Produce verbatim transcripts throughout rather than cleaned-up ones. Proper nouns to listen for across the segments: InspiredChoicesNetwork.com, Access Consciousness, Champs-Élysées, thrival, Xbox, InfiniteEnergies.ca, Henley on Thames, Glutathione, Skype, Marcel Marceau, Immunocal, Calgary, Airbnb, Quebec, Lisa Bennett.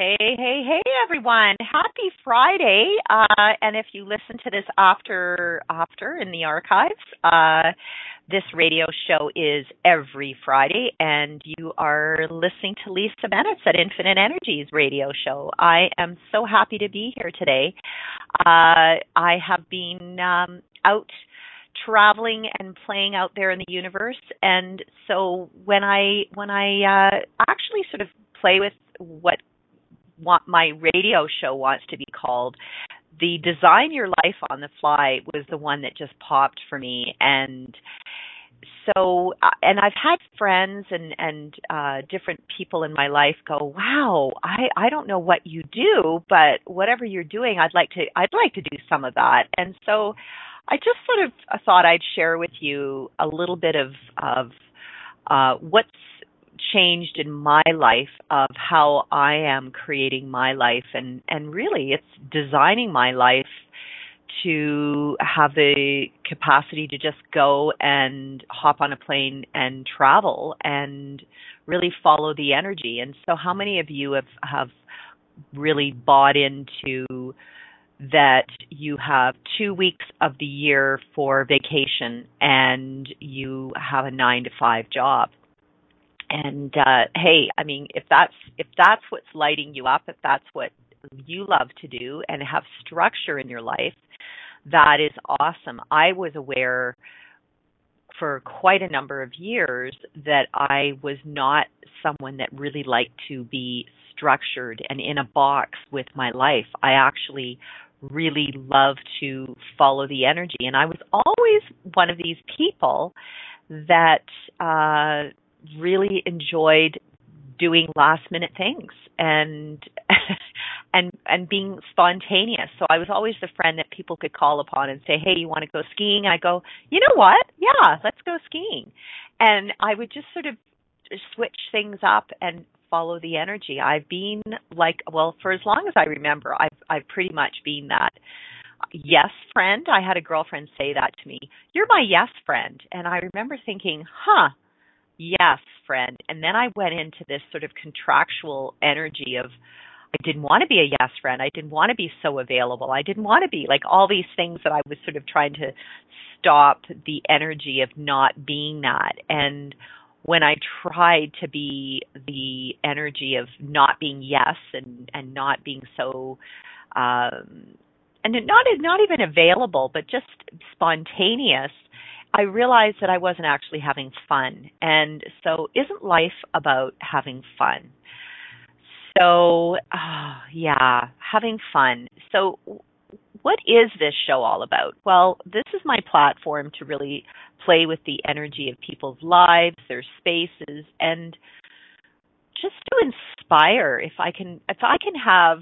Hey, hey, hey, everyone. Happy Friday. Uh, and if you listen to this after after in the archives, uh, this radio show is every Friday, and you are listening to Lisa Bennett at Infinite Energies Radio Show. I am so happy to be here today. Uh, I have been um, out traveling and playing out there in the universe, and so when I, when I uh, actually sort of play with what what my radio show wants to be called, the Design Your Life on the Fly was the one that just popped for me. And so, and I've had friends and, and uh, different people in my life go, wow, I, I don't know what you do, but whatever you're doing, I'd like to, I'd like to do some of that. And so I just sort of thought I'd share with you a little bit of, of uh, what's changed in my life, of how I am creating my life, and, and really it's designing my life to have the capacity to just go and hop on a plane and travel and really follow the energy. And so how many of you have, have really bought into that you have two weeks of the year for vacation and you have a nine to five job? And, uh, hey, I mean, if that's, if that's what's lighting you up, if that's what you love to do and have structure in your life, that is awesome. I was aware for quite a number of years that I was not someone that really liked to be structured and in a box with my life. I actually really love to follow the energy. And I was always one of these people that, uh, really enjoyed doing last minute things and and and being spontaneous. So I was always the friend that people could call upon and say, hey, you want to go skiing? And I go, you know what? Yeah, let's go skiing. And I would just sort of switch things up and follow the energy. I've been like, well, for as long as I remember, I've, I've pretty much been that yes friend. I had a girlfriend say that to me, you're my yes friend. And I remember thinking, huh, yes, friend. And then I went into this sort of contractual energy of I didn't want to be a yes friend. I didn't want to be so available. I didn't want to be like all these things that I was sort of trying to stop the energy of not being that. And when I tried to be the energy of not being yes and, and not being so um, and not not even available, but just spontaneous, I realized that I wasn't actually having fun. And so isn't life about having fun? So, oh, yeah, having fun. So what is this show all about? Well, this is my platform to really play with the energy of people's lives, their spaces, and just to inspire. If I can, if I can have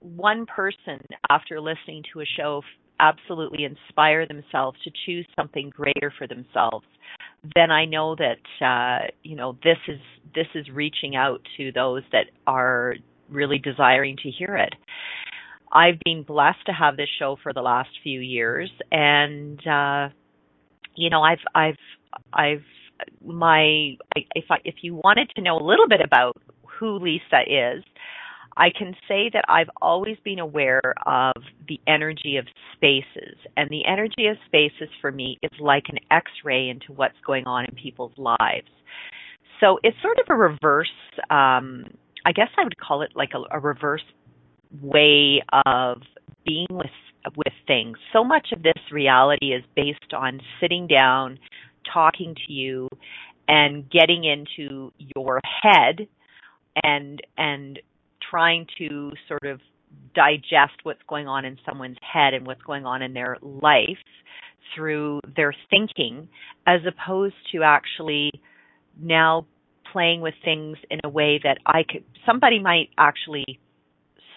one person after listening to a show absolutely inspire themselves to choose something greater for themselves, then I know that, uh, you know, this is, this is reaching out to those that are really desiring to hear it. I've been blessed to have this show for the last few years. And, uh, you know, I've, I've, I've, my, if I, if you wanted to know a little bit about who Lisa is, I can say that I've always been aware of the energy of spaces, and the energy of spaces for me is like an X-ray into what's going on in people's lives. So it's sort of a reverse, um, I guess I would call it like a, a reverse way of being with with things. So much of this reality is based on sitting down, talking to you, and getting into your head and and. trying to sort of digest what's going on in someone's head and what's going on in their life through their thinking, as opposed to actually now playing with things in a way that I could, somebody might actually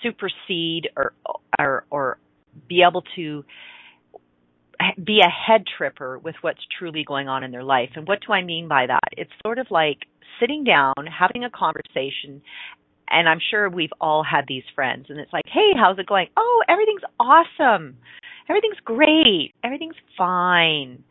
supersede or or, or be able to be a head tripper with what's truly going on in their life. And what do I mean by that? It's sort of like sitting down, having a conversation, and I'm sure we've all had these friends, and it's like, hey, how's it going? Oh, everything's awesome. Everything's great. Everything's fine.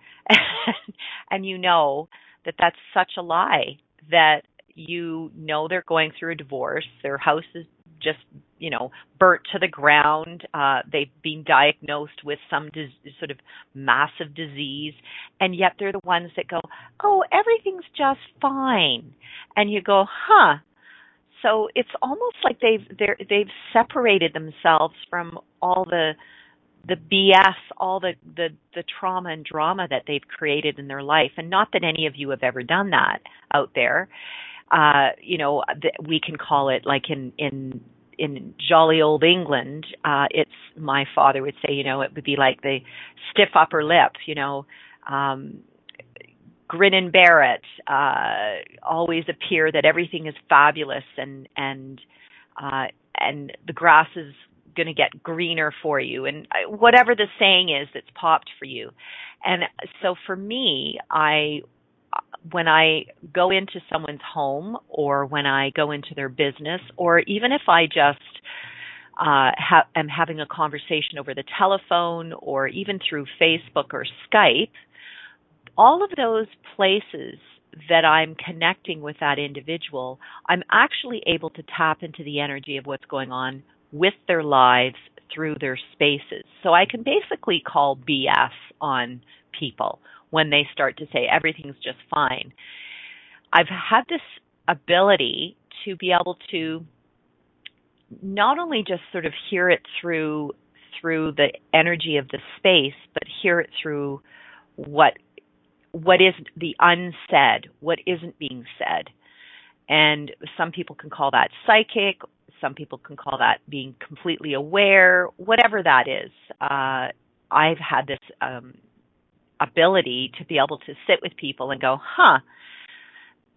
And you know that that's such a lie, that you know they're going through a divorce, their house is just, you know, burnt to the ground, uh, they've been diagnosed with some dis- sort of massive disease, and yet they're the ones that go, oh, everything's just fine. And you go, huh. So it's almost like they've they've separated themselves from all the the B S, all the, the, the trauma and drama that they've created in their life. And not that any of you have ever done that out there. Uh, you know, we can call it, like in in in jolly old England, uh, it's, my father would say, you know, it would be like the stiff upper lip, you know, um, grin and bear it, uh, always appear that everything is fabulous and, and, uh, and the grass is going to get greener for you, and whatever the saying is that's popped for you. And so for me, I, when I go into someone's home or when I go into their business, or even if I just uh, ha- am having a conversation over the telephone or even through Facebook or Skype, all of those places that I'm connecting with that individual, I'm actually able to tap into the energy of what's going on with their lives through their spaces. So I can basically call B S on people when they start to say everything's just fine. I've had this ability to be able to not only just sort of hear it through through the energy of the space, but hear it through what what is the unsaid, what isn't being said. And some people can call that psychic. Some people can call that being completely aware, whatever that is. Uh, I've had this um, ability to be able to sit with people and go, huh,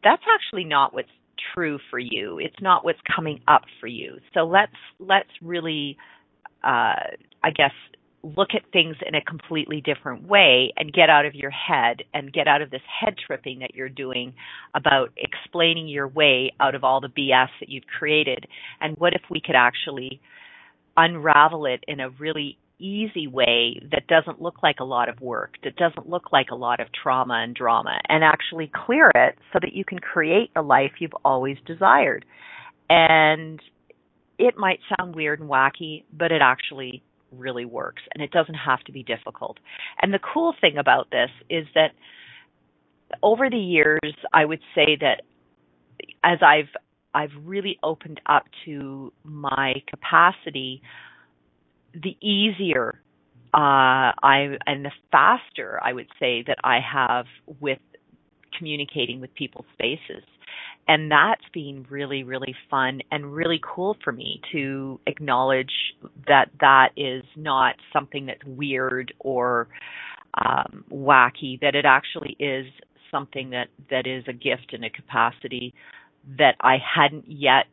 that's actually not what's true for you. It's not what's coming up for you. So let's let's really, uh, I guess, look at things in a completely different way and get out of your head and get out of this head tripping that you're doing about explaining your way out of all the B S that you've created. And what if we could actually unravel it in a really easy way that doesn't look like a lot of work, that doesn't look like a lot of trauma and drama, and actually clear it so that you can create the life you've always desired. And it might sound weird and wacky, but it actually really works, and it doesn't have to be difficult. And the cool thing about this is that over the years, I would say that as I've I've really opened up to my capacity, the easier uh, I and the faster I would say that I have with communicating with people's spaces. And that's been really, really fun and really cool for me to acknowledge that that is not something that's weird or um, wacky, that it actually is something that, that is a gift and a capacity that I hadn't yet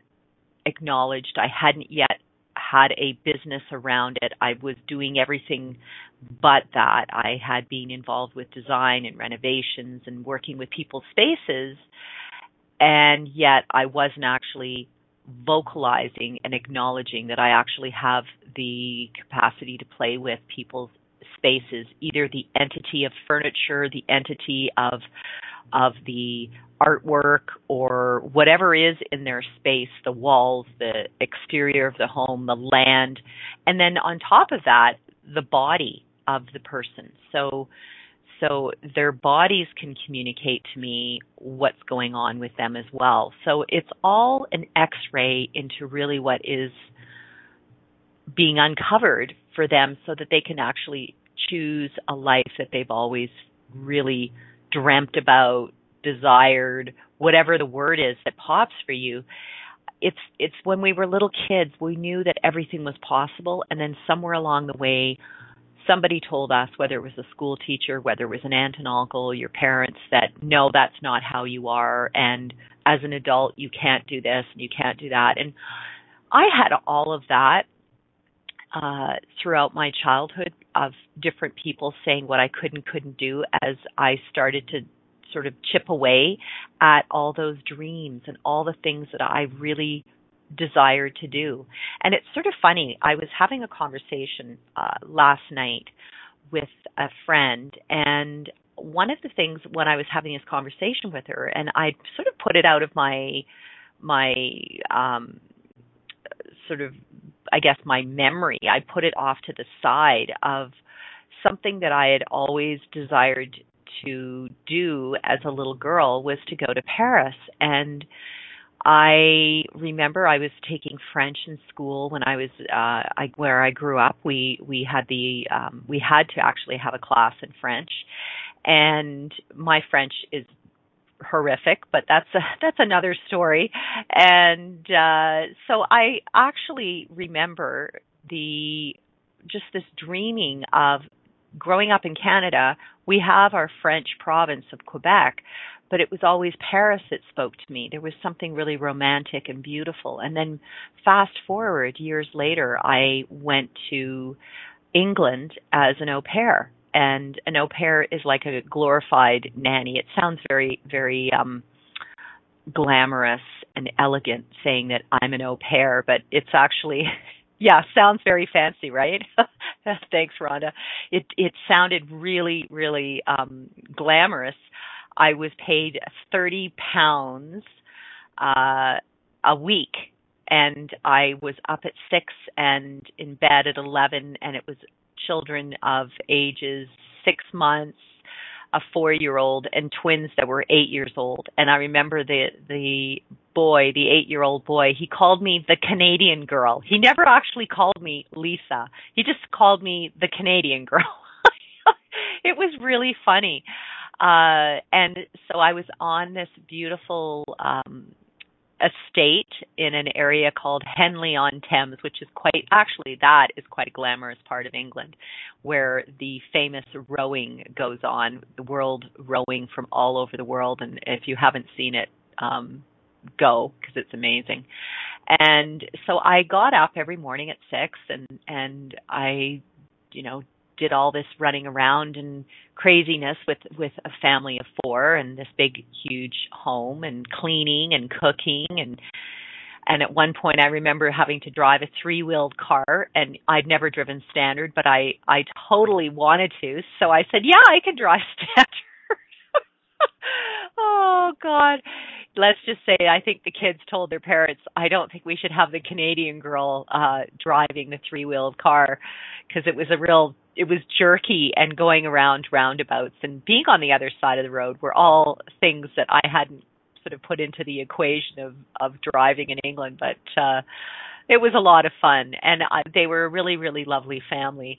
acknowledged. I hadn't yet had a business around it. I was doing everything but that. I had been involved with design and renovations and working with people's spaces. And yet I wasn't actually vocalizing and acknowledging that I actually have the capacity to play with people's spaces, either the entity of furniture, the entity of of the artwork, or whatever is in their space, the walls, the exterior of the home, the land. And then on top of that, the body of the person. So So their bodies can communicate to me what's going on with them as well. So it's all an X-ray into really what is being uncovered for them so that they can actually choose a life that they've always really dreamt about, desired, whatever the word is that pops for you. It's it's when we were little kids, we knew that everything was possible, and then somewhere along the way, somebody told us, whether it was a school teacher, whether it was an aunt and uncle, your parents, that no, that's not how you are, and as an adult, you can't do this and you can't do that. And I had all of that uh, throughout my childhood of different people saying what I could and couldn't do as I started to sort of chip away at all those dreams and all the things that I really desired to do. And it's sort of funny. I was having a conversation uh, last night with a friend, and one of the things when I was having this conversation with her, and I sort of put it out of my, my um, sort of, I guess, my memory, I put it off to the side of something that I had always desired to do as a little girl was to go to Paris. And I remember I was taking French in school when I was uh, I, where I grew up. We we had the um, we had to actually have a class in French, and my French is horrific, but that's a, that's another story. And uh, so I actually remember the just this dreaming of growing up in Canada. We have our French province of Quebec, but it was always Paris that spoke to me. There was something really romantic and beautiful. And then fast forward years later, I went to England as an au pair. And an au pair is like a glorified nanny. It sounds very, very um, glamorous and elegant saying that I'm an au pair, but it's actually... Yeah, sounds very fancy, right? Thanks, Rhonda. It it sounded really, really um, glamorous. I was paid thirty pounds uh, a week, and I was up at six and in bed at eleven, and it was children of ages six months, a four-year-old, and twins that were eight years old. And I remember the the boy, the eight-year-old boy, he called me the Canadian girl. He never actually called me Lisa. He just called me the Canadian girl. It was really funny. Uh, and so I was on this beautiful um, estate in an area called Henley on Thames, which is quite, actually that is quite a glamorous part of England, where the famous rowing goes on, the world rowing from all over the world. And if you haven't seen it, um, go, because it's amazing. And so I got up every morning at six, and, and I, you know, did all this running around and craziness with, with a family of four and this big, huge home, and cleaning and cooking. And, and at one point I remember having to drive a three-wheeled car, and I'd never driven standard, but I, I totally wanted to. So I said, yeah, I can drive standard. Oh God. Let's just say I think the kids told their parents, I don't think we should have the Canadian girl uh, driving the three-wheeled car, because it was a real, it was jerky and going around roundabouts, and being on the other side of the road were all things that I hadn't sort of put into the equation of, of driving in England. But uh, it was a lot of fun, and I, they were a really, really lovely family.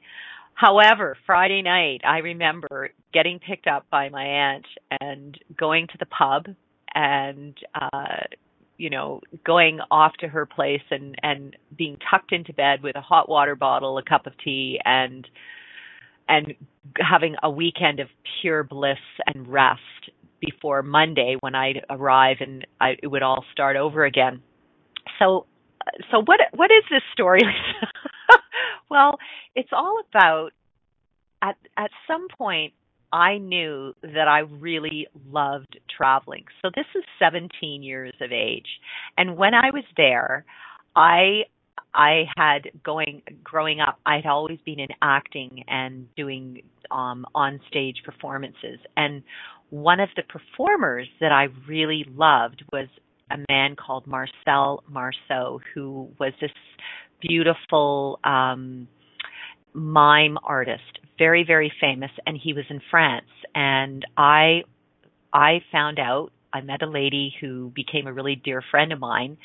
However, Friday night, I remember getting picked up by my aunt and going to the pub and, uh, you know, going off to her place and, and being tucked into bed with a hot water bottle, a cup of tea, and and having a weekend of pure bliss and rest before Monday when I'd arrive and I, it would all start over again. So, so what what is this story? Well, it's all about, at at some point, I knew that I really loved traveling. So this is seventeen years of age. And when I was there, I I had going growing up, I'd always been in acting and doing um, on-stage performances. And one of the performers that I really loved was a man called Marcel Marceau, who was this beautiful um, mime artist, very, very famous, and he was in France. And I I found out, I met a lady who became a really dear friend of mine,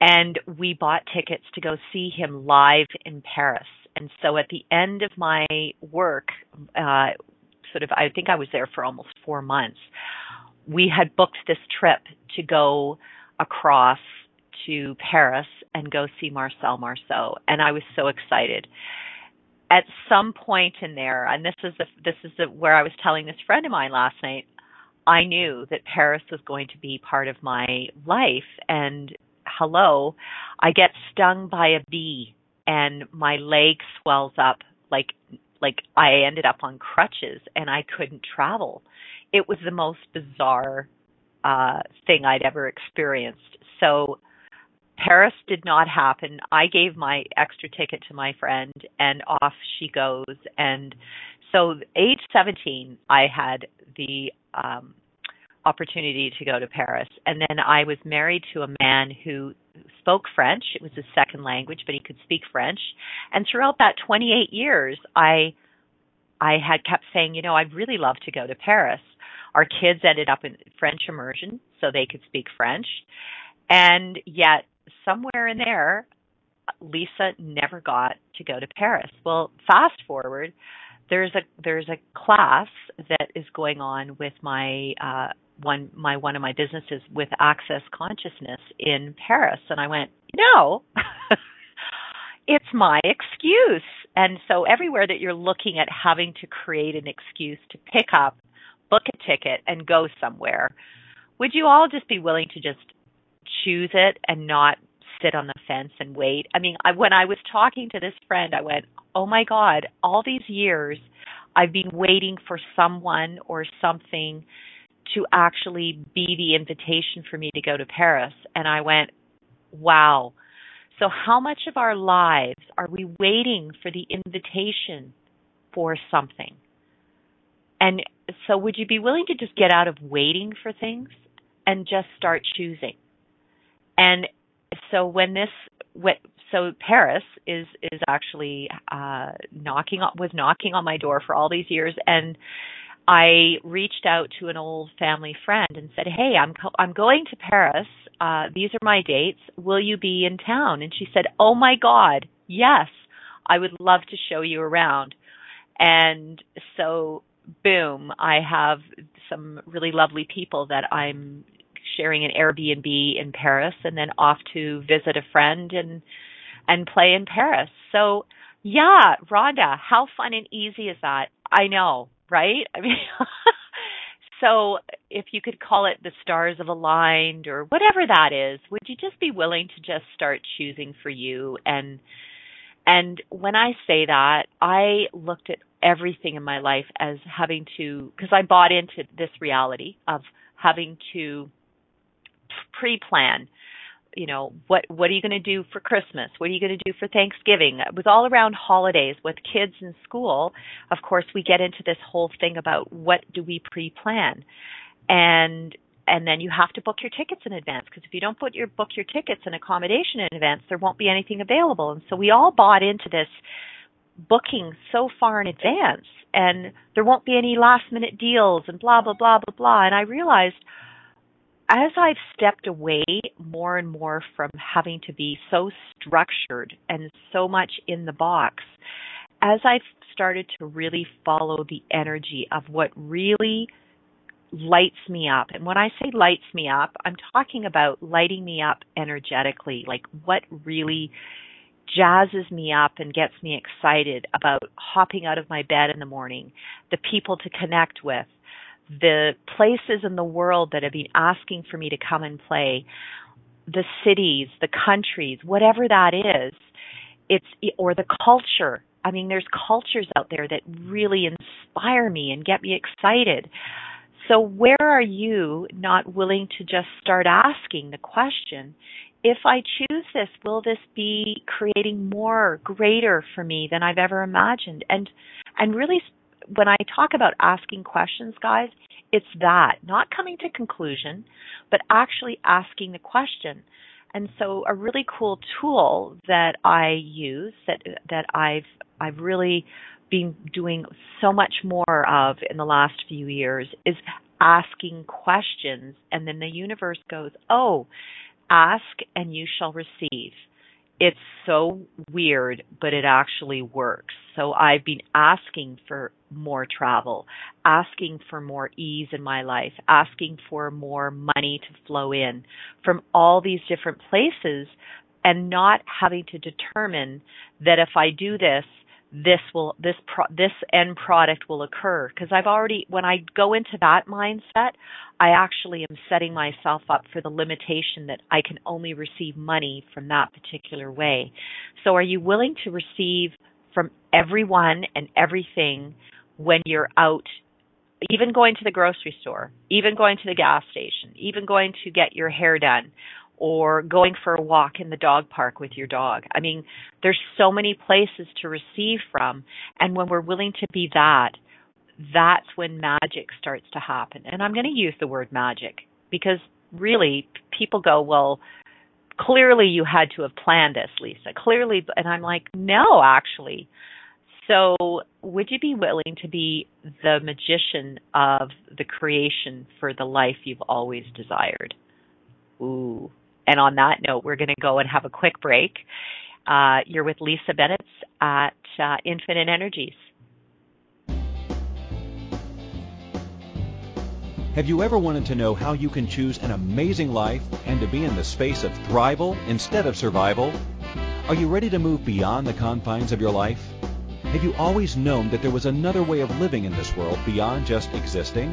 and we bought tickets to go see him live in Paris. And so at the end of my work, uh, sort of, I think I was there for almost four months, we had booked this trip to go across to Paris and go see Marcel Marceau, and I was so excited. At some point in there, and this is the, this is the, where I was telling this friend of mine last night, I knew that Paris was going to be part of my life. And hello, I get stung by a bee and my leg swells up like like I ended up on crutches and I couldn't travel. It was the most bizarre uh, thing I'd ever experienced. So Paris did not happen. I gave my extra ticket to my friend and off she goes. And so age seventeen, I had the um, opportunity to go to Paris. And then I was married to a man who spoke French. It was his second language, but he could speak French. And throughout that twenty-eight years, I I had kept saying, you know, I'd really love to go to Paris. Our kids ended up in French immersion, so they could speak French. And yet, somewhere in there, Lisa never got to go to Paris. Well, fast forward, there's a there's a class that is going on with my uh, one my one of my businesses with Access Consciousness in Paris, and I went, no, it's my excuse. And so everywhere that you're looking at having to create an excuse to pick up, book a ticket, and go somewhere, would you all just be willing to just choose it and not sit on the fence and wait? I mean, I, when I was talking to this friend, I went, oh my God, all these years I've been waiting for someone or something to actually be the invitation for me to go to Paris. And I went, wow. So how much of our lives are we waiting for the invitation for something? And so would you be willing to just get out of waiting for things and just start choosing? And so when this, what, so Paris is is actually uh, knocking on, was knocking on my door for all these years, and I reached out to an old family friend and said, "Hey, I'm co- I'm going to Paris. Uh, these are my dates. Will you be in town?" And she said, "Oh my God, yes! I would love to show you around." And so, boom! I have some really lovely people that I'm sharing an Airbnb in Paris, and then off to visit a friend and and play in Paris. So yeah, Rhonda, how fun and easy is that? I know, right? I mean, so if you could call it the stars have aligned or whatever that is, would you just be willing to just start choosing for you? And and when I say that, I looked at everything in my life as having to, because I bought into this reality of having to pre-plan, you know, what what are you going to do for Christmas? What are you going to do for Thanksgiving? It was all around holidays with kids in school. Of course, we get into this whole thing about what do we pre-plan, and and then you have to book your tickets in advance, because if you don't put your book your tickets and accommodation in advance, there won't be anything available. And so we all bought into this booking so far in advance, and there won't be any last minute deals and blah blah blah blah blah. And I realized, as I've stepped away more and more from having to be so structured and so much in the box, as I've started to really follow the energy of what really lights me up. And when I say lights me up, I'm talking about lighting me up energetically, like what really jazzes me up and gets me excited about hopping out of my bed in the morning, the people to connect with, the places in the world that have been asking for me to come and play, the cities, the countries, whatever that is, it's or the culture. I mean, there's cultures out there that really inspire me and get me excited. So where are you not willing to just start asking the question, if I choose this, will this be creating more, greater for me than I've ever imagined? And and really, when I talk about asking questions, guys, it's that, not coming to conclusion, but actually asking the question. And so a really cool tool that I use that that I've I've really been doing so much more of in the last few years is asking questions, and then the universe goes, "Oh, ask and you shall receive." It's so weird, but it actually works. So I've been asking for more travel, asking for more ease in my life, asking for more money to flow in from all these different places, and not having to determine that if I do this, this will this pro, this end product will occur, because I've already, when I go into that mindset, I actually am setting myself up for the limitation that I can only receive money from that particular way. So are you willing to receive from everyone and everything when you're out, even going to the grocery store, even going to the gas station, even going to get your hair done, or going for a walk in the dog park with your dog? I mean, there's so many places to receive from. And when we're willing to be that, that's when magic starts to happen. And I'm going to use the word magic, because really people go, well, clearly you had to have planned this, Lisa. Clearly. And I'm like, no, actually. So would you be willing to be the magician of the creation for the life you've always desired? Ooh. And on that note, we're going to go and have a quick break. Uh, you're with Lisa Bennett at uh, Infinite Energies. Have you ever wanted to know how you can choose an amazing life and to be in the space of thrival instead of survival? Are you ready to move beyond the confines of your life? Have you always known that there was another way of living in this world beyond just existing?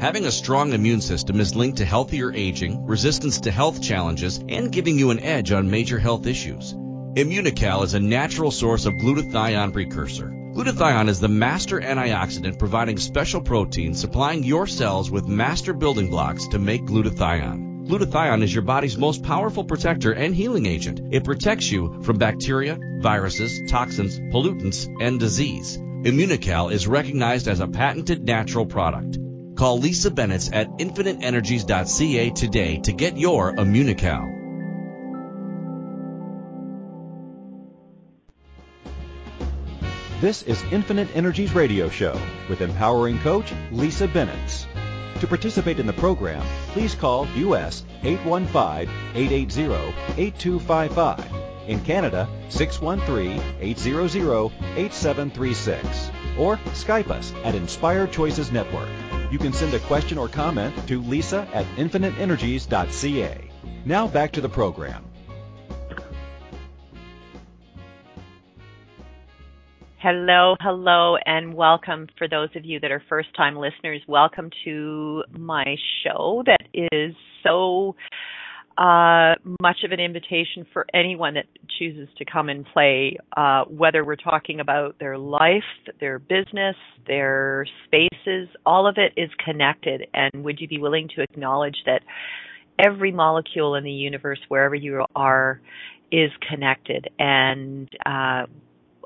Having a strong immune system is linked to healthier aging, resistance to health challenges, and giving you an edge on major health issues. Immunocal is a natural source of glutathione precursor. Glutathione is the master antioxidant, providing special proteins supplying your cells with master building blocks to make glutathione. Glutathione is your body's most powerful protector and healing agent. It protects you from bacteria, viruses, toxins, pollutants, and disease. Immunocal is recognized as a patented natural product. Call Lisa Bennett at Infinite Energies dot C A today to get your Immunocal. This is Infinite Energies Radio Show with empowering coach Lisa Bennett. To participate in the program, please call U S eight one five, eight eight zero, eight two five five, in Canada six one three, eight zero zero, eight seven three six, or Skype us at Inspired Choices Network. You can send a question or comment to Lisa at Infinite Energies dot C A. Now back to the program. Hello, hello, and welcome. For those of you that are first-time listeners, welcome to my show that is so uh, much of an invitation for anyone that chooses to come and play, uh, whether we're talking about their life, their business, their spaces, all of it is connected. And would you be willing to acknowledge that every molecule in the universe, wherever you are, is connected? And uh,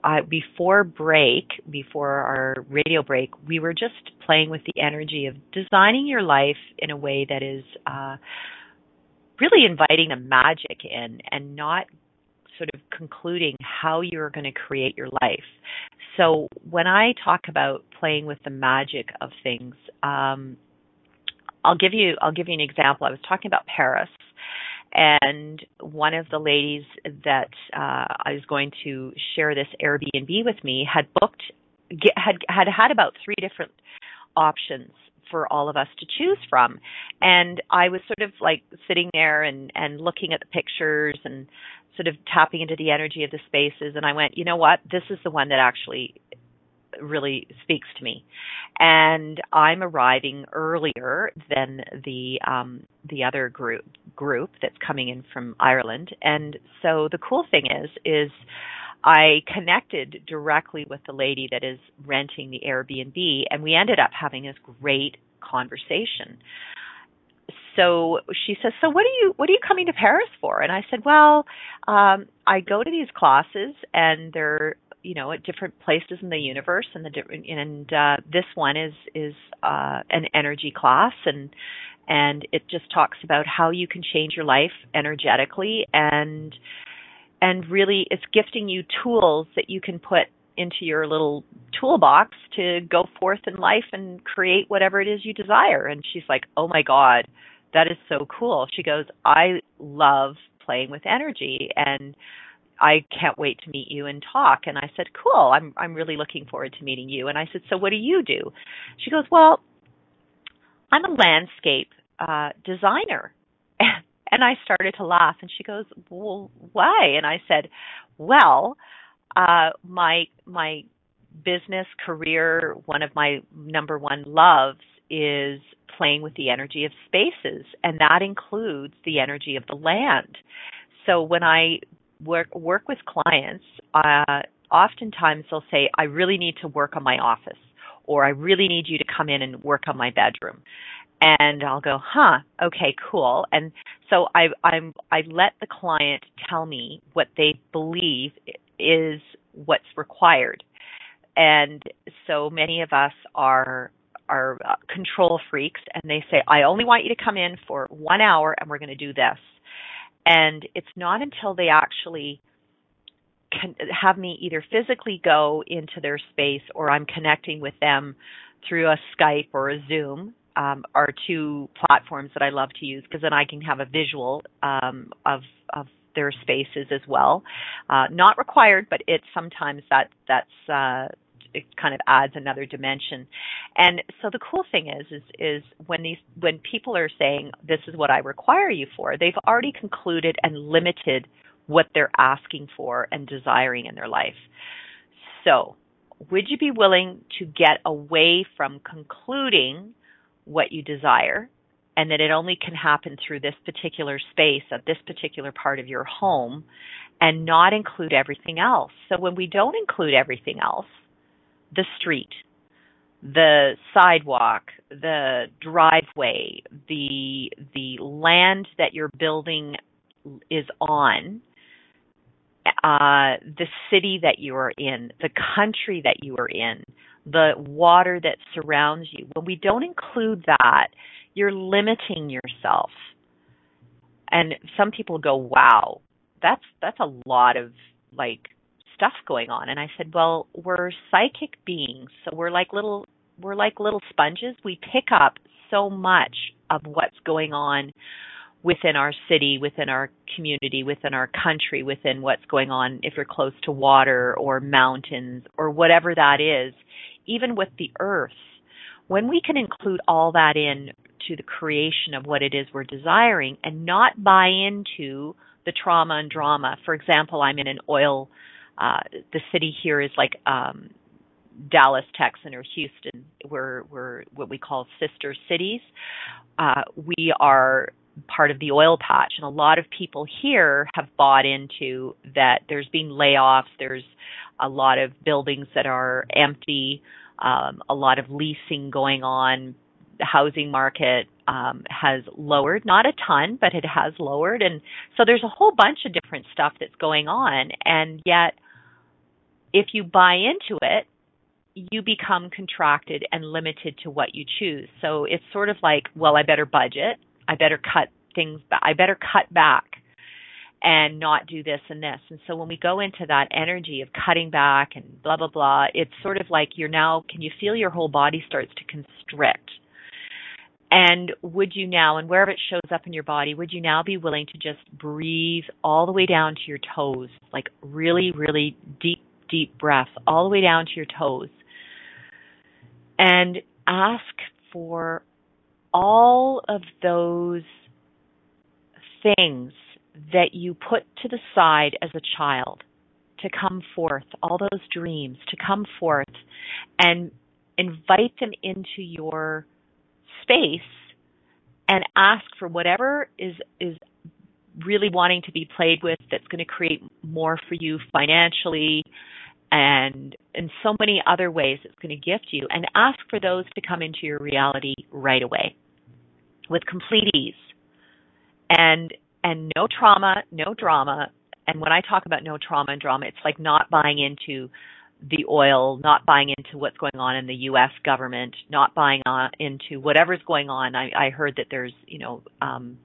I, before break, before our radio break, we were just playing with the energy of designing your life in a way that is uh, really inviting the magic in and not sort of concluding how you're going to create your life. So when I talk about playing with the magic of things, um, I'll give you I'll give you an example. I was talking about Paris, and one of the ladies that uh, I was going to share this Airbnb with me had booked had had had about three different options for all of us to choose from. And I was sort of like sitting there and, and looking at the pictures and sort of tapping into the energy of the spaces. And I went, you know what? This is the one that actually really speaks to me. And I'm arriving earlier than the um, the other group group that's coming in from Ireland. And so the cool thing is, is I connected directly with the lady that is renting the Airbnb, and we ended up having this great conversation. So she says, so what are you what are you coming to Paris for? And I said, well, um, I go to these classes, and they're, you know, at different places in the universe, and the different, and uh, this one is is uh, an energy class, and and it just talks about how you can change your life energetically, and and really it's gifting you tools that you can put into your little toolbox to go forth in life and create whatever it is you desire. And she's like, oh my God, that is so cool. She goes, I love playing with energy and I can't wait to meet you and talk. And I said, cool, I'm I'm really looking forward to meeting you. And I said, so what do you do? She goes, well, I'm a landscape uh, designer. And I started to laugh. And she goes, well, why? And I said, well, uh, my my business career, one of my number one loves is playing with the energy of spaces. And that includes the energy of the land. So when I work work with clients, uh, oftentimes they'll say, I really need to work on my office, or I really need you to come in and work on my bedroom. And I'll go, huh, okay, cool. And so I I'm, I let the client tell me what they believe is what's required. And so many of us are are control freaks, and they say, I only want you to come in for one hour and we're going to do this. And it's not until they actually can have me either physically go into their space, or I'm connecting with them through a Skype or a Zoom, um, are two platforms that I love to use, because then I can have a visual um, of of their spaces as well. Uh, not required, but it's sometimes that that's uh, it kind of adds another dimension. And so the cool thing is, is, is when these when people are saying this is what I require you for, they've already concluded and limited what they're asking for and desiring in their life. So would you be willing to get away from concluding what you desire, and that it only can happen through this particular space at this particular part of your home, and not include everything else? So when we don't include everything else, the street, the sidewalk, the driveway, the the land that your building is on, uh, the city that you are in, the country that you are in, the water that surrounds you. When we don't include that, you're limiting yourself. And some people go, wow, that's that's a lot of like stuff going on. And I said, well, we're psychic beings, so we're like little we're like little sponges. We pick up so much of what's going on within our city, within our community, within our country, within what's going on if you're close to water or mountains or whatever that is, even with the earth. When we can include all that in to the creation of what it is we're desiring and not buy into the trauma and drama. For example, I'm in an oil, uh, the city here is like um, Dallas, Texas, or Houston. We're, we're what we call sister cities. Uh, we are part of the oil patch. And a lot of people here have bought into that there's been layoffs, there's a lot of buildings that are empty, um, a lot of leasing going on, the housing market um, has lowered, not a ton, but it has lowered. And so there's a whole bunch of different stuff that's going on. And yet, if you buy into it, you become contracted and limited to what you choose. So it's sort of like, well, I better budget. I better cut things, I better cut back and not do this and this. And so when we go into that energy of cutting back and blah, blah, blah, it's sort of like you're now, can you feel your whole body starts to constrict? And would you now, and wherever it shows up in your body, would you now be willing to just breathe all the way down to your toes, like really, really deep, deep breaths all the way down to your toes, and ask for all of those things that you put to the side as a child to come forth, all those dreams to come forth, and invite them into your space and ask for whatever is, is really wanting to be played with, that's going to create more for you financially and in so many other ways it's going to gift you, and ask for those to come into your reality right away with complete ease and and no trauma, no drama. And when I talk about no trauma and drama, it's like not buying into the oil, not buying into what's going on in the U S government, not buying on into whatever's going on. I, I heard that there's, you know, um,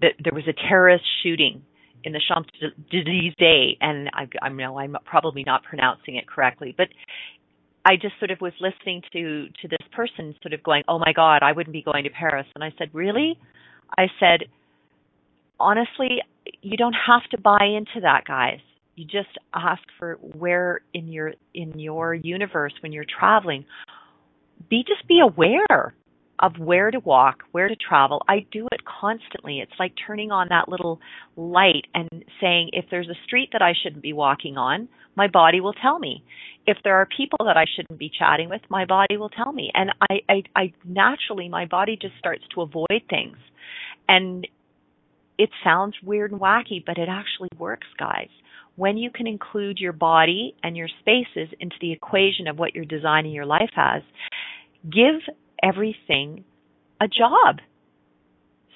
that there was a terrorist shooting in the Champs-Élysées, and I, I know I'm probably not pronouncing it correctly, but I just sort of was listening to, to this person sort of going, oh my God, I wouldn't be going to Paris. And I said, really? I said, honestly, you don't have to buy into that, guys. You just ask for where in your, in your universe when you're traveling, be, just be aware of where to walk, where to travel. I do it constantly. It's like turning on that little light and saying, if there's a street that I shouldn't be walking on, my body will tell me. If there are people that I shouldn't be chatting with, my body will tell me. And I, I, I naturally, my body just starts to avoid things. And it sounds weird and wacky, but it actually works, guys. When you can include your body and your spaces into the equation of what you're designing your life as, give everything a job.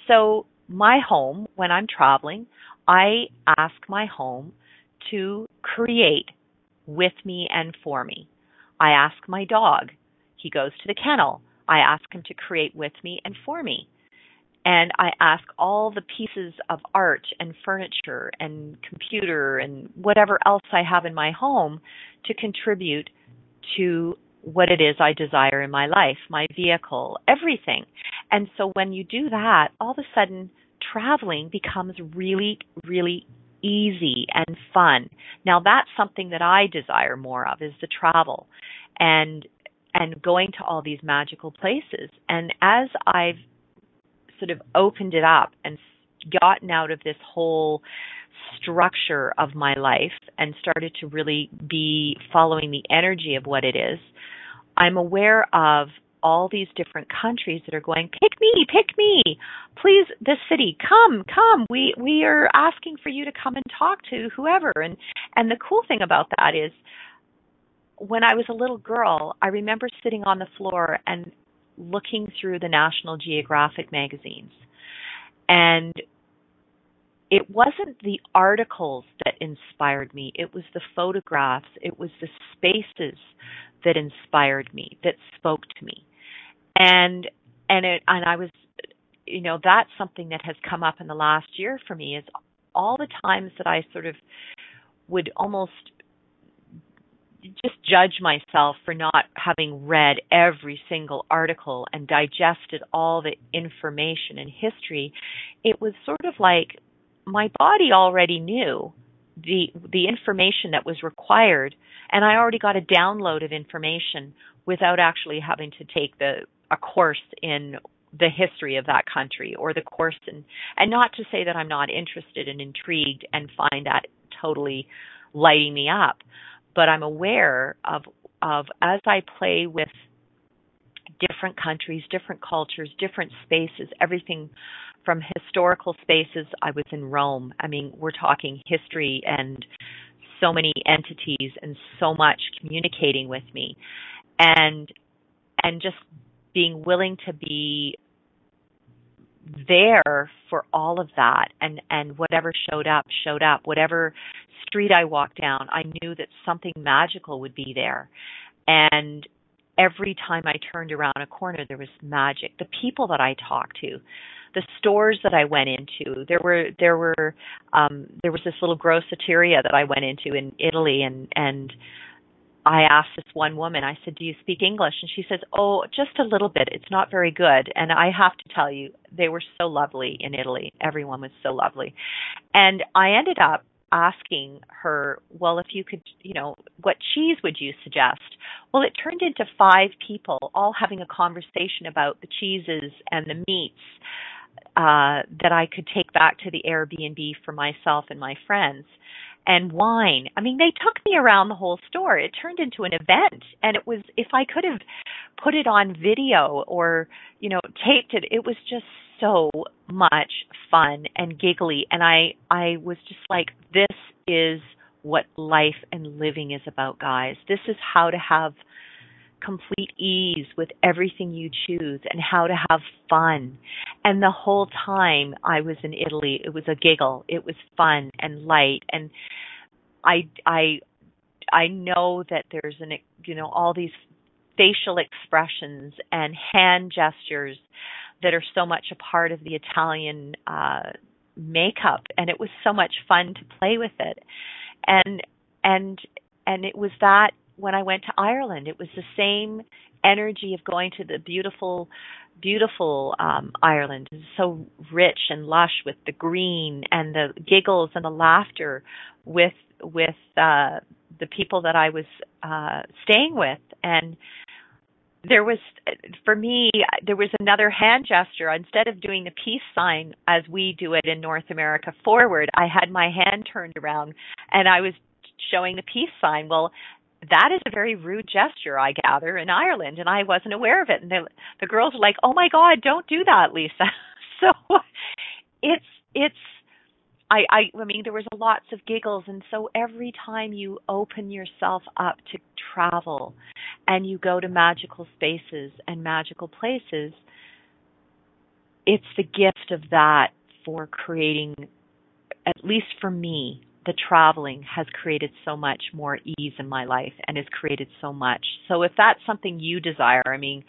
So my home, when I'm traveling, I ask my home to create with me and for me. I ask my dog, he goes to the kennel, I ask him to create with me and for me. And I ask all the pieces of art and furniture and computer and whatever else I have in my home to contribute to what it is I desire in my life, my vehicle, everything. And so when you do that, all of a sudden traveling becomes really, really easy and fun. Now that's something that I desire more of, is the travel and and going to all these magical places. And as I've sort of opened it up and gotten out of this whole structure of my life and started to really be following the energy of what it is, I'm aware of all these different countries that are going, pick me, pick me, please, this city, come, come. We we are asking for you to come and talk to whoever. And, and the cool thing about that is when I was a little girl, I remember sitting on the floor and looking through the National Geographic magazines. And it wasn't the articles that inspired me. It was the photographs. It was the spaces that inspired me, that spoke to me. And and it, and I was, you know, that's something that has come up in the last year for me, is all the times that I sort of would almost just judge myself for not having read every single article and digested all the information and history. It was sort of like my body already knew the the information that was required, and I already got a download of information without actually having to take the a course in the history of that country or the course in, and not to say that I'm not interested and intrigued and find that totally lighting me up. But I'm aware of, of as I play with different countries, different cultures, different spaces, everything from historical spaces. I was in Rome. I mean, we're talking history and so many entities and so much communicating with me. And and just being willing to be there for all of that, and and whatever showed up showed up. Whatever street I walked down, I knew that something magical would be there. And every time I turned around a corner, there was magic. The people that I talked to, the stores that I went into, there were there were um there was this little grosseria that I went into in Italy, and and I asked this one woman, I said, do you speak English? And she says, oh, just a little bit. It's not very good. And I have to tell you, they were so lovely in Italy. Everyone was so lovely. And I ended up asking her, well, if you could, you know, what cheese would you suggest? Well, it turned into five people all having a conversation about the cheeses and the meats uh, that I could take back to the Airbnb for myself and my friends. And wine. I mean, they took me around the whole store. It turned into an event. And it was, if I could have put it on video or, you know, taped it, it was just so much fun and giggly. And I, I was just like, this is what life and living is about, guys. This is how to have complete ease with everything you choose and how to have fun. And the whole time I was in Italy, it was a giggle. It was fun and light. And I, I, I know that there's an, you know, all these facial expressions and hand gestures that are so much a part of the Italian, uh, makeup, and it was so much fun to play with it. And and and it was that when I went to Ireland, it was the same energy of going to the beautiful, beautiful um, Ireland. It's so rich and lush with the green and the giggles and the laughter with with uh, the people that I was uh, staying with. And there was, for me, there was another hand gesture. Instead of doing the peace sign as we do it in North America, forward, I had my hand turned around and I was showing the peace sign. Well, that is a very rude gesture, I gather, in Ireland, and I wasn't aware of it. And the, the girls were like, "Oh my God, don't do that, Lisa." So it's it's I, I I mean, there was lots of giggles, and so every time you open yourself up to travel and you go to magical spaces and magical places, it's the gift of that for creating, at least for me. The traveling has created so much more ease in my life and has created so much. So if that's something you desire, I mean,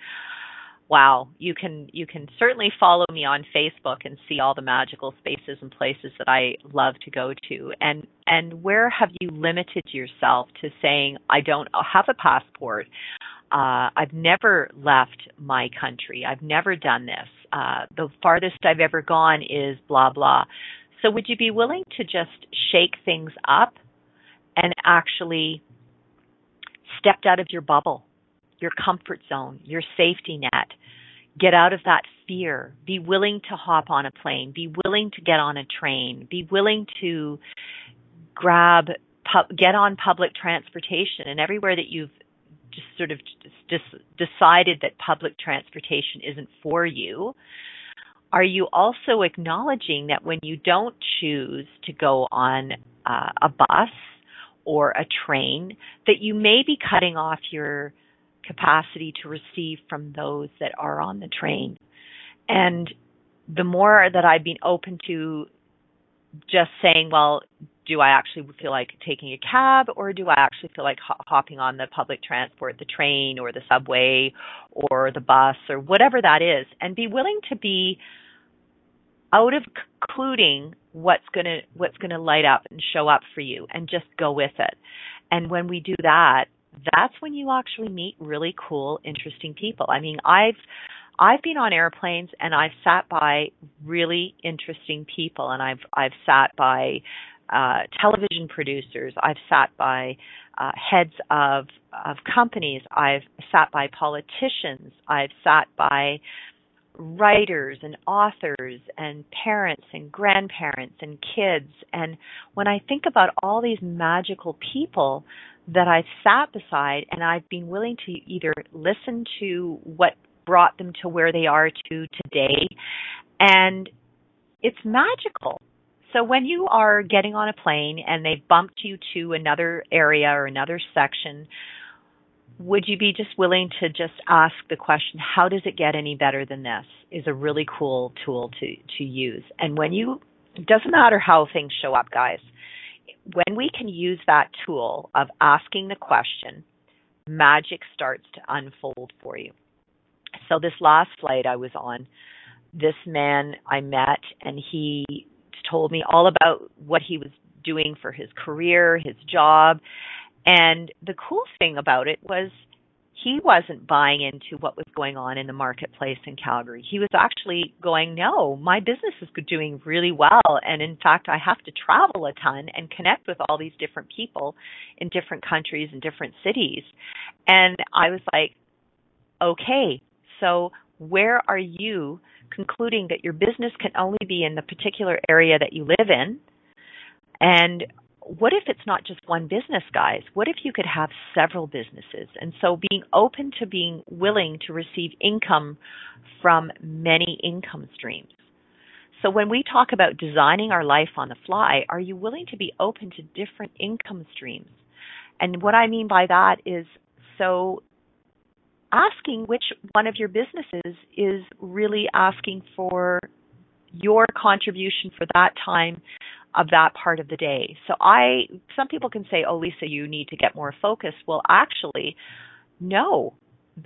wow, you can you can certainly follow me on Facebook and see all the magical spaces and places that I love to go to. And and where have you limited yourself to saying, I don't have a passport. Uh, I've never left my country. I've never done this. Uh, the farthest I've ever gone is blah, blah. So would you be willing to just shake things up and actually step out of your bubble, your comfort zone, your safety net, get out of that fear, be willing to hop on a plane, be willing to get on a train, be willing to grab, pu- get on public transportation, and everywhere that you've just sort of just decided that public transportation isn't for you, are you also acknowledging that when you don't choose to go on uh, a bus or a train, that you may be cutting off your capacity to receive from those that are on the train? And the more that I've been open to just saying, well, do I actually feel like taking a cab, or do I actually feel like hopping on the public transport, the train or the subway or the bus or whatever that is, and be willing to be out of concluding what's going to what's going to light up and show up for you, and just go with it. And when we do that, that's when you actually meet really cool, interesting people. I mean, I've I've been on airplanes and I've sat by really interesting people, and I've I've sat by Uh, television producers. I've sat by uh, heads of, of companies. I've sat by politicians. I've sat by writers and authors and parents and grandparents and kids. And when I think about all these magical people that I've sat beside, and I've been willing to either listen to what brought them to where they are to today, and it's magical. So when you are getting on a plane and they've bumped you to another area or another section, would you be just willing to just ask the question, how does it get any better than this, is a really cool tool to, to use. And when you, it doesn't matter how things show up, guys, when we can use that tool of asking the question, magic starts to unfold for you. So this last flight I was on, this man I met, and he told me all about what he was doing for his career, his job. And the cool thing about it was he wasn't buying into what was going on in the marketplace in Calgary. He was actually going, no, my business is doing really well. And in fact, I have to travel a ton and connect with all these different people in different countries and different cities. And I was like, okay, so where are you concluding that your business can only be in the particular area that you live in? And what if it's not just one business, guys? What if you could have several businesses? And so being open to being willing to receive income from many income streams. So when we talk about designing our life on the fly, are you willing to be open to different income streams? And what I mean by that is, so asking which one of your businesses is really asking for your contribution for that time of that part of the day. So I, some people can say, oh, Lisa, you need to get more focused. Well, actually, no,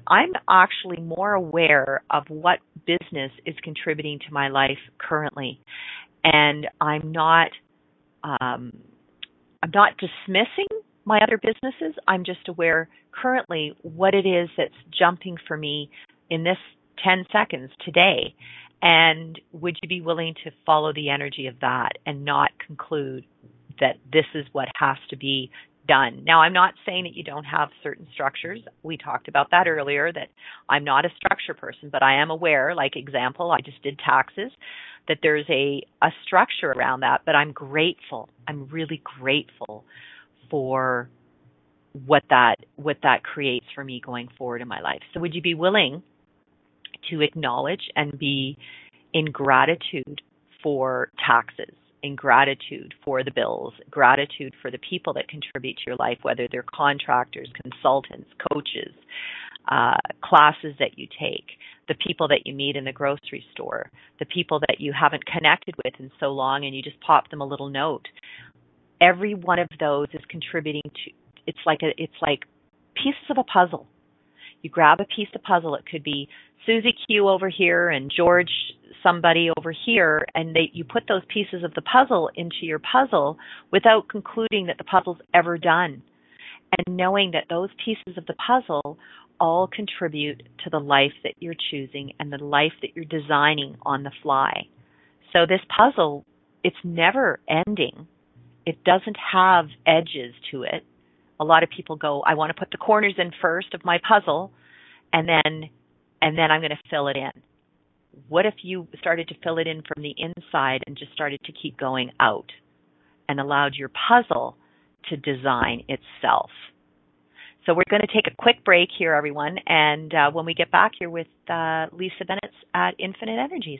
I'm actually more aware of what business is contributing to my life currently. and I'm not um, I'm not dismissing my other businesses. I'm just aware currently what it is that's jumping for me in this ten seconds today. And would you be willing to follow the energy of that and not conclude that this is what has to be done? Now, I'm not saying that you don't have certain structures. We talked about that earlier, that I'm not a structure person, but I am aware, like example, I just did taxes, that there's a, a structure around that. But I'm grateful. I'm really grateful for what that what that creates for me going forward in my life. So would you be willing to acknowledge and be in gratitude for taxes, in gratitude for the bills, gratitude for the people that contribute to your life, whether they're contractors, consultants, coaches, uh, classes that you take, the people that you meet in the grocery store, the people that you haven't connected with in so long and you just pop them a little note. Every one of those is contributing to, it's like a, it's like pieces of a puzzle. You grab a piece of puzzle. It could be Susie Q over here and George somebody over here, and they, you put those pieces of the puzzle into your puzzle without concluding that the puzzle's ever done, and knowing that those pieces of the puzzle all contribute to the life that you're choosing and the life that you're designing on the fly. So this puzzle, it's never ending. It doesn't have edges to it. A lot of people go, I want to put the corners in first of my puzzle, and then and then I'm going to fill it in. What if you started to fill it in from the inside and just started to keep going out and allowed your puzzle to design itself? So we're going to take a quick break here, everyone, and uh, when we get back, you're with uh, Lisa Bennett at Infinite Energies.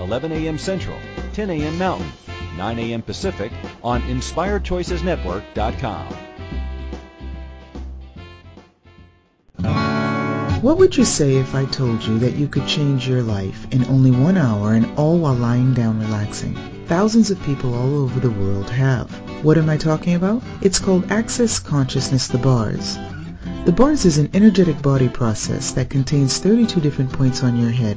eleven a.m. Central, ten a.m. Mountain, nine a.m. Pacific on Inspired Choices Network dot com. What would you say if I told you that you could change your life in only one hour and all while lying down relaxing? Thousands of people all over the world have. What am I talking about? It's called Access Consciousness, the bars. The bars is an energetic body process that contains thirty-two different points on your head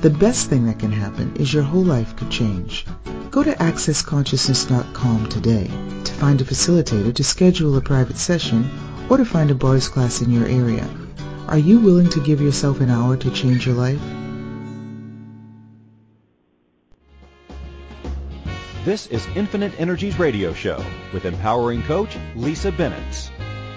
The best thing that can happen is your whole life could change. Go to access consciousness dot com today to find a facilitator to schedule a private session or to find a bars class in your area. Are you willing to give yourself an hour to change your life? This is Infinite Energies Radio Show with empowering coach Lisa Bennett.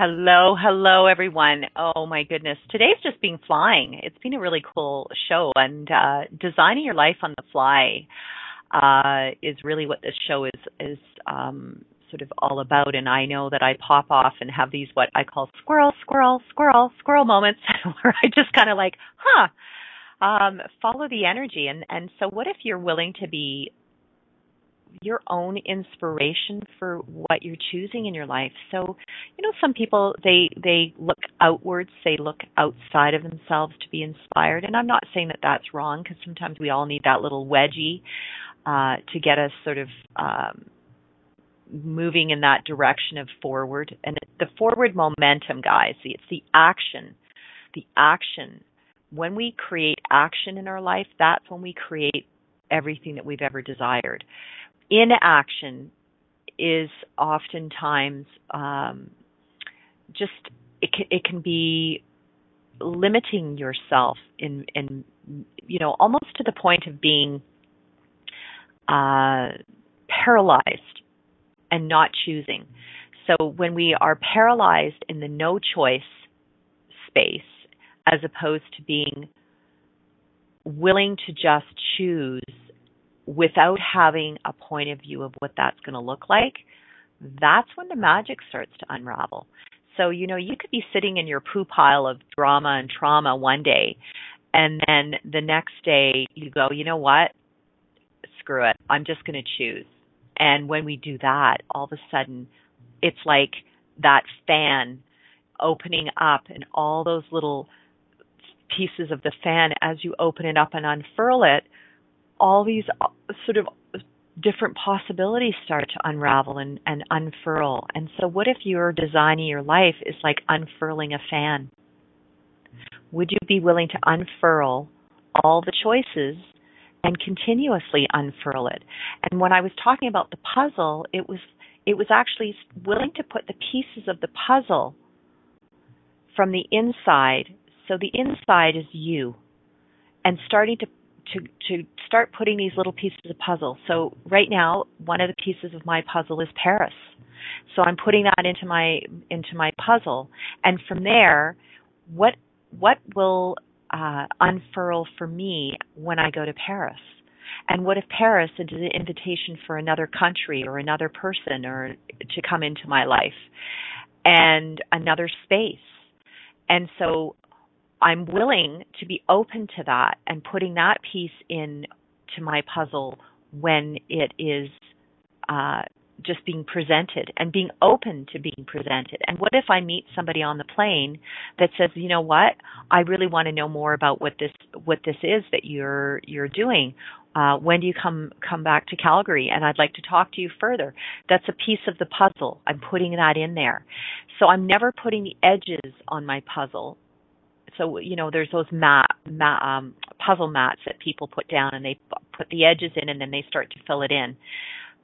Hello, hello, everyone. Oh, my goodness. Today's just been flying. It's been a really cool show, and uh, designing your life on the fly uh, is really what this show is is um, sort of all about. And I know that I pop off and have these what I call squirrel, squirrel, squirrel, squirrel moments where I just kind of like, huh, um, follow the energy. And, and so what if you're willing to be your own inspiration for what you're choosing in your life? So, you know, some people, they they look outwards, they look outside of themselves to be inspired. And I'm not saying that that's wrong, because sometimes we all need that little wedgie uh, to get us sort of um, moving in that direction of forward. And the forward momentum, guys, it's the action, the action. When we create action in our life, that's when we create everything that we've ever desired. Inaction is oftentimes um, just, it can, it can be limiting yourself in, in, you know, almost to the point of being uh, paralyzed and not choosing. So when we are paralyzed in the no choice space, as opposed to being willing to just choose without having a point of view of what that's going to look like, that's when the magic starts to unravel. So, you know, you could be sitting in your poo pile of drama and trauma one day, and then the next day you go, you know what? Screw it. I'm just going to choose. And when we do that, all of a sudden, it's like that fan opening up, and all those little pieces of the fan, as you open it up and unfurl it, all these sort of different possibilities start to unravel and, and unfurl. And so what if your designing your life is like unfurling a fan? Would you be willing to unfurl all the choices and continuously unfurl it? And when I was talking about the puzzle, it was it was actually willing to put the pieces of the puzzle from the inside. So the inside is you, and starting to To, to start putting these little pieces of puzzle. So right now, one of the pieces of my puzzle is Paris. So I'm putting that into my into my puzzle, and from there, what what will uh, unfurl for me when I go to Paris? And what if Paris is an invitation for another country or another person or to come into my life and another space? And so I'm willing to be open to that and putting that piece in to my puzzle when it is uh, just being presented, and being open to being presented. And what if I meet somebody on the plane that says, you know what, I really want to know more about what this what this is that you're you're doing. Uh, when do you come come back to Calgary? And I'd like to talk to you further. That's a piece of the puzzle. I'm putting that in there. So I'm never putting the edges on my puzzle. So, you know, there's those mat, mat, um, puzzle mats that people put down, and they put the edges in, and then they start to fill it in.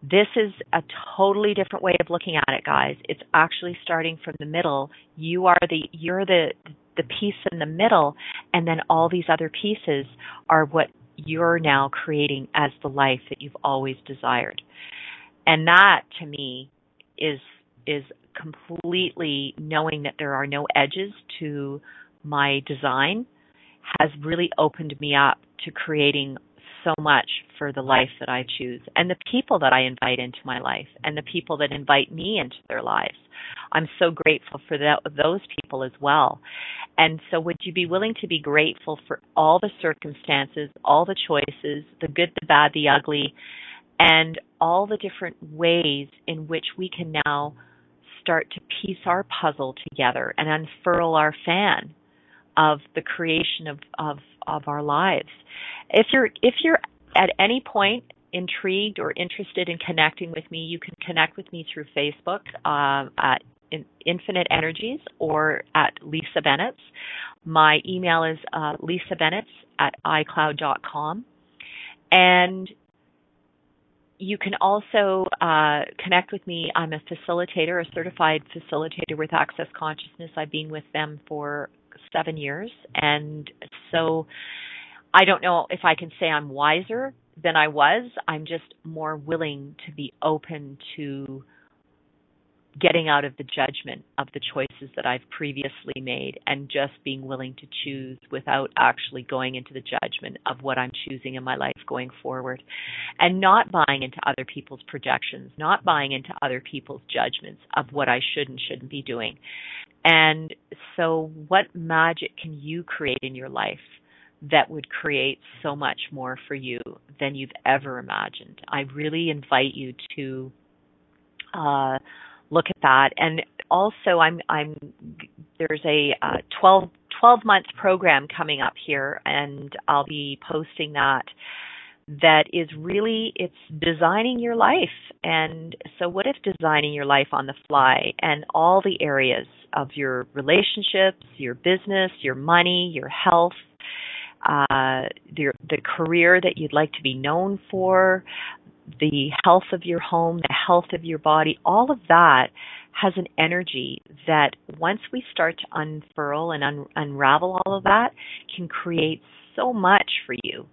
This is a totally different way of looking at it, guys. It's actually starting from the middle. You are the you're the the piece in the middle, and then all these other pieces are what you're now creating as the life that you've always desired. And that, to me, is is completely knowing that there are no edges to my design has really opened me up to creating so much for the life that I choose, and the people that I invite into my life, and the people that invite me into their lives. I'm so grateful for that, those people as well. And so would you be willing to be grateful for all the circumstances, all the choices, the good, the bad, the ugly, and all the different ways in which we can now start to piece our puzzle together and unfurl our fan of the creation of, of, of our lives. If you're if you're at any point intrigued or interested in connecting with me, you can connect with me through Facebook uh, at in Infinite Energies or at Lisa Bennett's. My email is uh, lisa bennett's at i cloud dot com. And you can also uh, connect with me. I'm a facilitator, a certified facilitator with Access Consciousness. I've been with them for seven years. And so I don't know if I can say I'm wiser than I was. I'm just more willing to be open to getting out of the judgment of the choices that I've previously made, and just being willing to choose without actually going into the judgment of what I'm choosing in my life going forward, and not buying into other people's projections, not buying into other people's judgments of what I should and shouldn't be doing. And so what magic can you create in your life that would create so much more for you than you've ever imagined? I really invite you to uh, look at that. And also, I'm I'm there's a uh, twelve month program coming up here, and I'll be posting that. That is really, it's designing your life. And so what if designing your life on the fly, and all the areas of your relationships, your business, your money, your health, uh, the, the career that you'd like to be known for, the health of your home, the health of your body, all of that has an energy that once we start to unfurl and un- unravel all of that can create so much for you.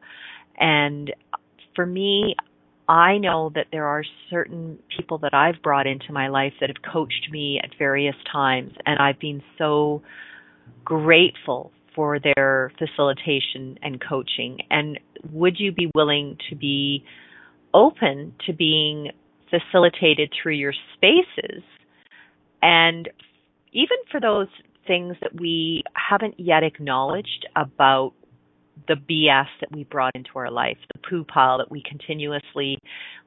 And for me, I know that there are certain people that I've brought into my life that have coached me at various times, and I've been so grateful for their facilitation and coaching. And would you be willing to be open to being facilitated through your spaces? And even for those things that we haven't yet acknowledged about the B S that we brought into our life, the poo pile that we continuously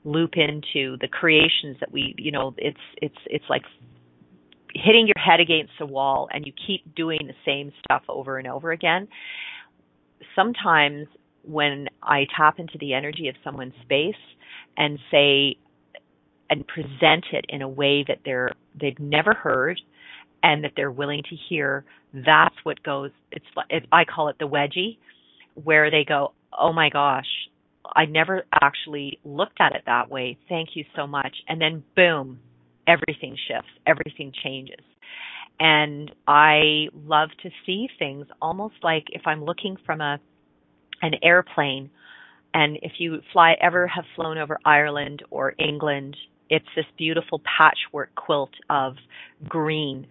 loop into, the creations that we, you know, it's it's it's like hitting your head against a wall and you keep doing the same stuff over and over again. Sometimes when I tap into the energy of someone's space and say and present it in a way that they're they've never heard and that they're willing to hear, that's what goes. It's it, I call it the wedgie, where they go, oh my gosh, I never actually looked at it that way. Thank you so much. And then boom, everything shifts, everything changes. And I love to see things almost like if I'm looking from a an airplane, and if you fly ever have flown over Ireland or England, it's this beautiful patchwork quilt of green.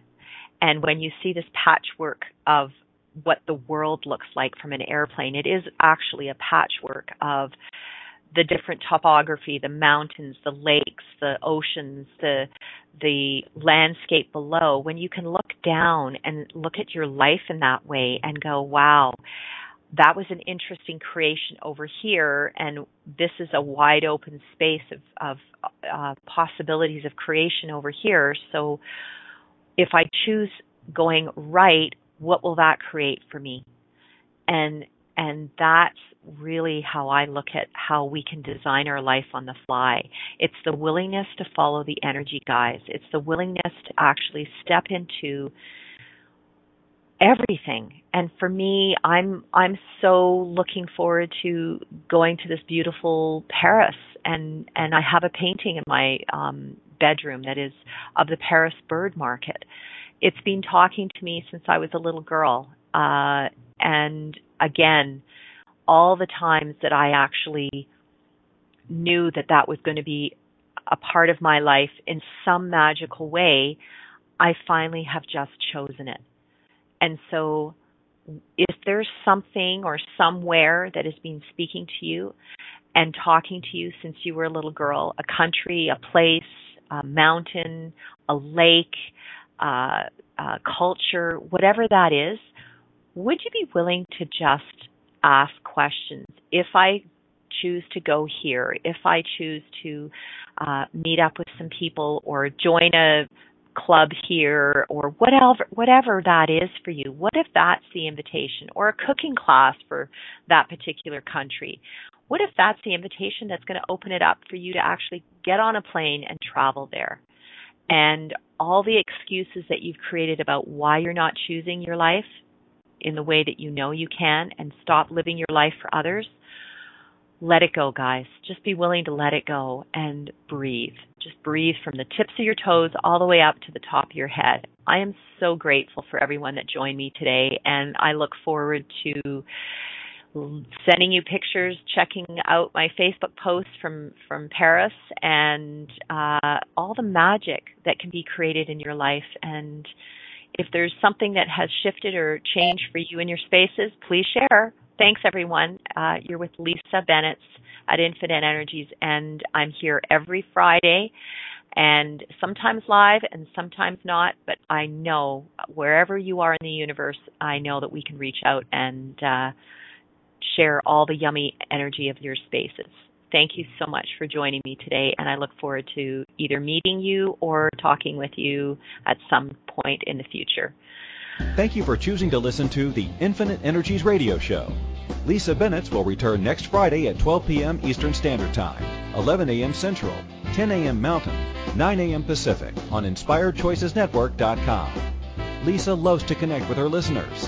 And when you see this patchwork of what the world looks like from an airplane, it is actually a patchwork of the different topography, the mountains, the lakes, the oceans, the the landscape below. When you can look down and look at your life in that way and go, wow, that was an interesting creation over here, and this is a wide open space of, of uh, possibilities of creation over here. So if I choose going right, what will that create for me? And and that's really how I look at how we can design our life on the fly. It's the willingness to follow the energy guides. It's the willingness to actually step into everything. And for me, I'm I'm so looking forward to going to this beautiful Paris. And, and I have a painting in my um, bedroom that is of the Paris bird market. It's been talking to me since I was a little girl. Uh, and again, all the times that I actually knew that that was going to be a part of my life in some magical way, I finally have just chosen it. And so if there's something or somewhere that has been speaking to you and talking to you since you were a little girl, a country, a place, a mountain, a lake, Uh, uh, culture, whatever that is, would you be willing to just ask questions? If I choose to go here, if I choose to uh, meet up with some people or join a club here or whatever, whatever that is for you, what if that's the invitation, or a cooking class for that particular country? What if that's the invitation that's going to open it up for you to actually get on a plane and travel there? And all the excuses that you've created about why you're not choosing your life in the way that you know you can and stop living your life for others, let it go, guys. Just be willing to let it go and breathe. Just breathe from the tips of your toes all the way up to the top of your head. I am so grateful for everyone that joined me today, and I look forward to sending you pictures, checking out my Facebook posts from, from Paris, and uh, all the magic that can be created in your life. And if there's something that has shifted or changed for you in your spaces, please share. Thanks, everyone. Uh, you're with Lisa Bennett at Infinite Energies, and I'm here every Friday, and sometimes live and sometimes not, but I know wherever you are in the universe, I know that we can reach out and uh, share all the yummy energy of your spaces. Thank you so much for joining me today, and I look forward to either meeting you or talking with you at some point in the future. Thank you for choosing to listen to the Infinite Energies Radio Show. Lisa Bennett will return next Friday at twelve p.m. Eastern Standard Time, eleven a.m. Central, ten a.m. Mountain, nine a.m. Pacific on Inspired Choices Network dot com. Lisa loves to connect with her listeners.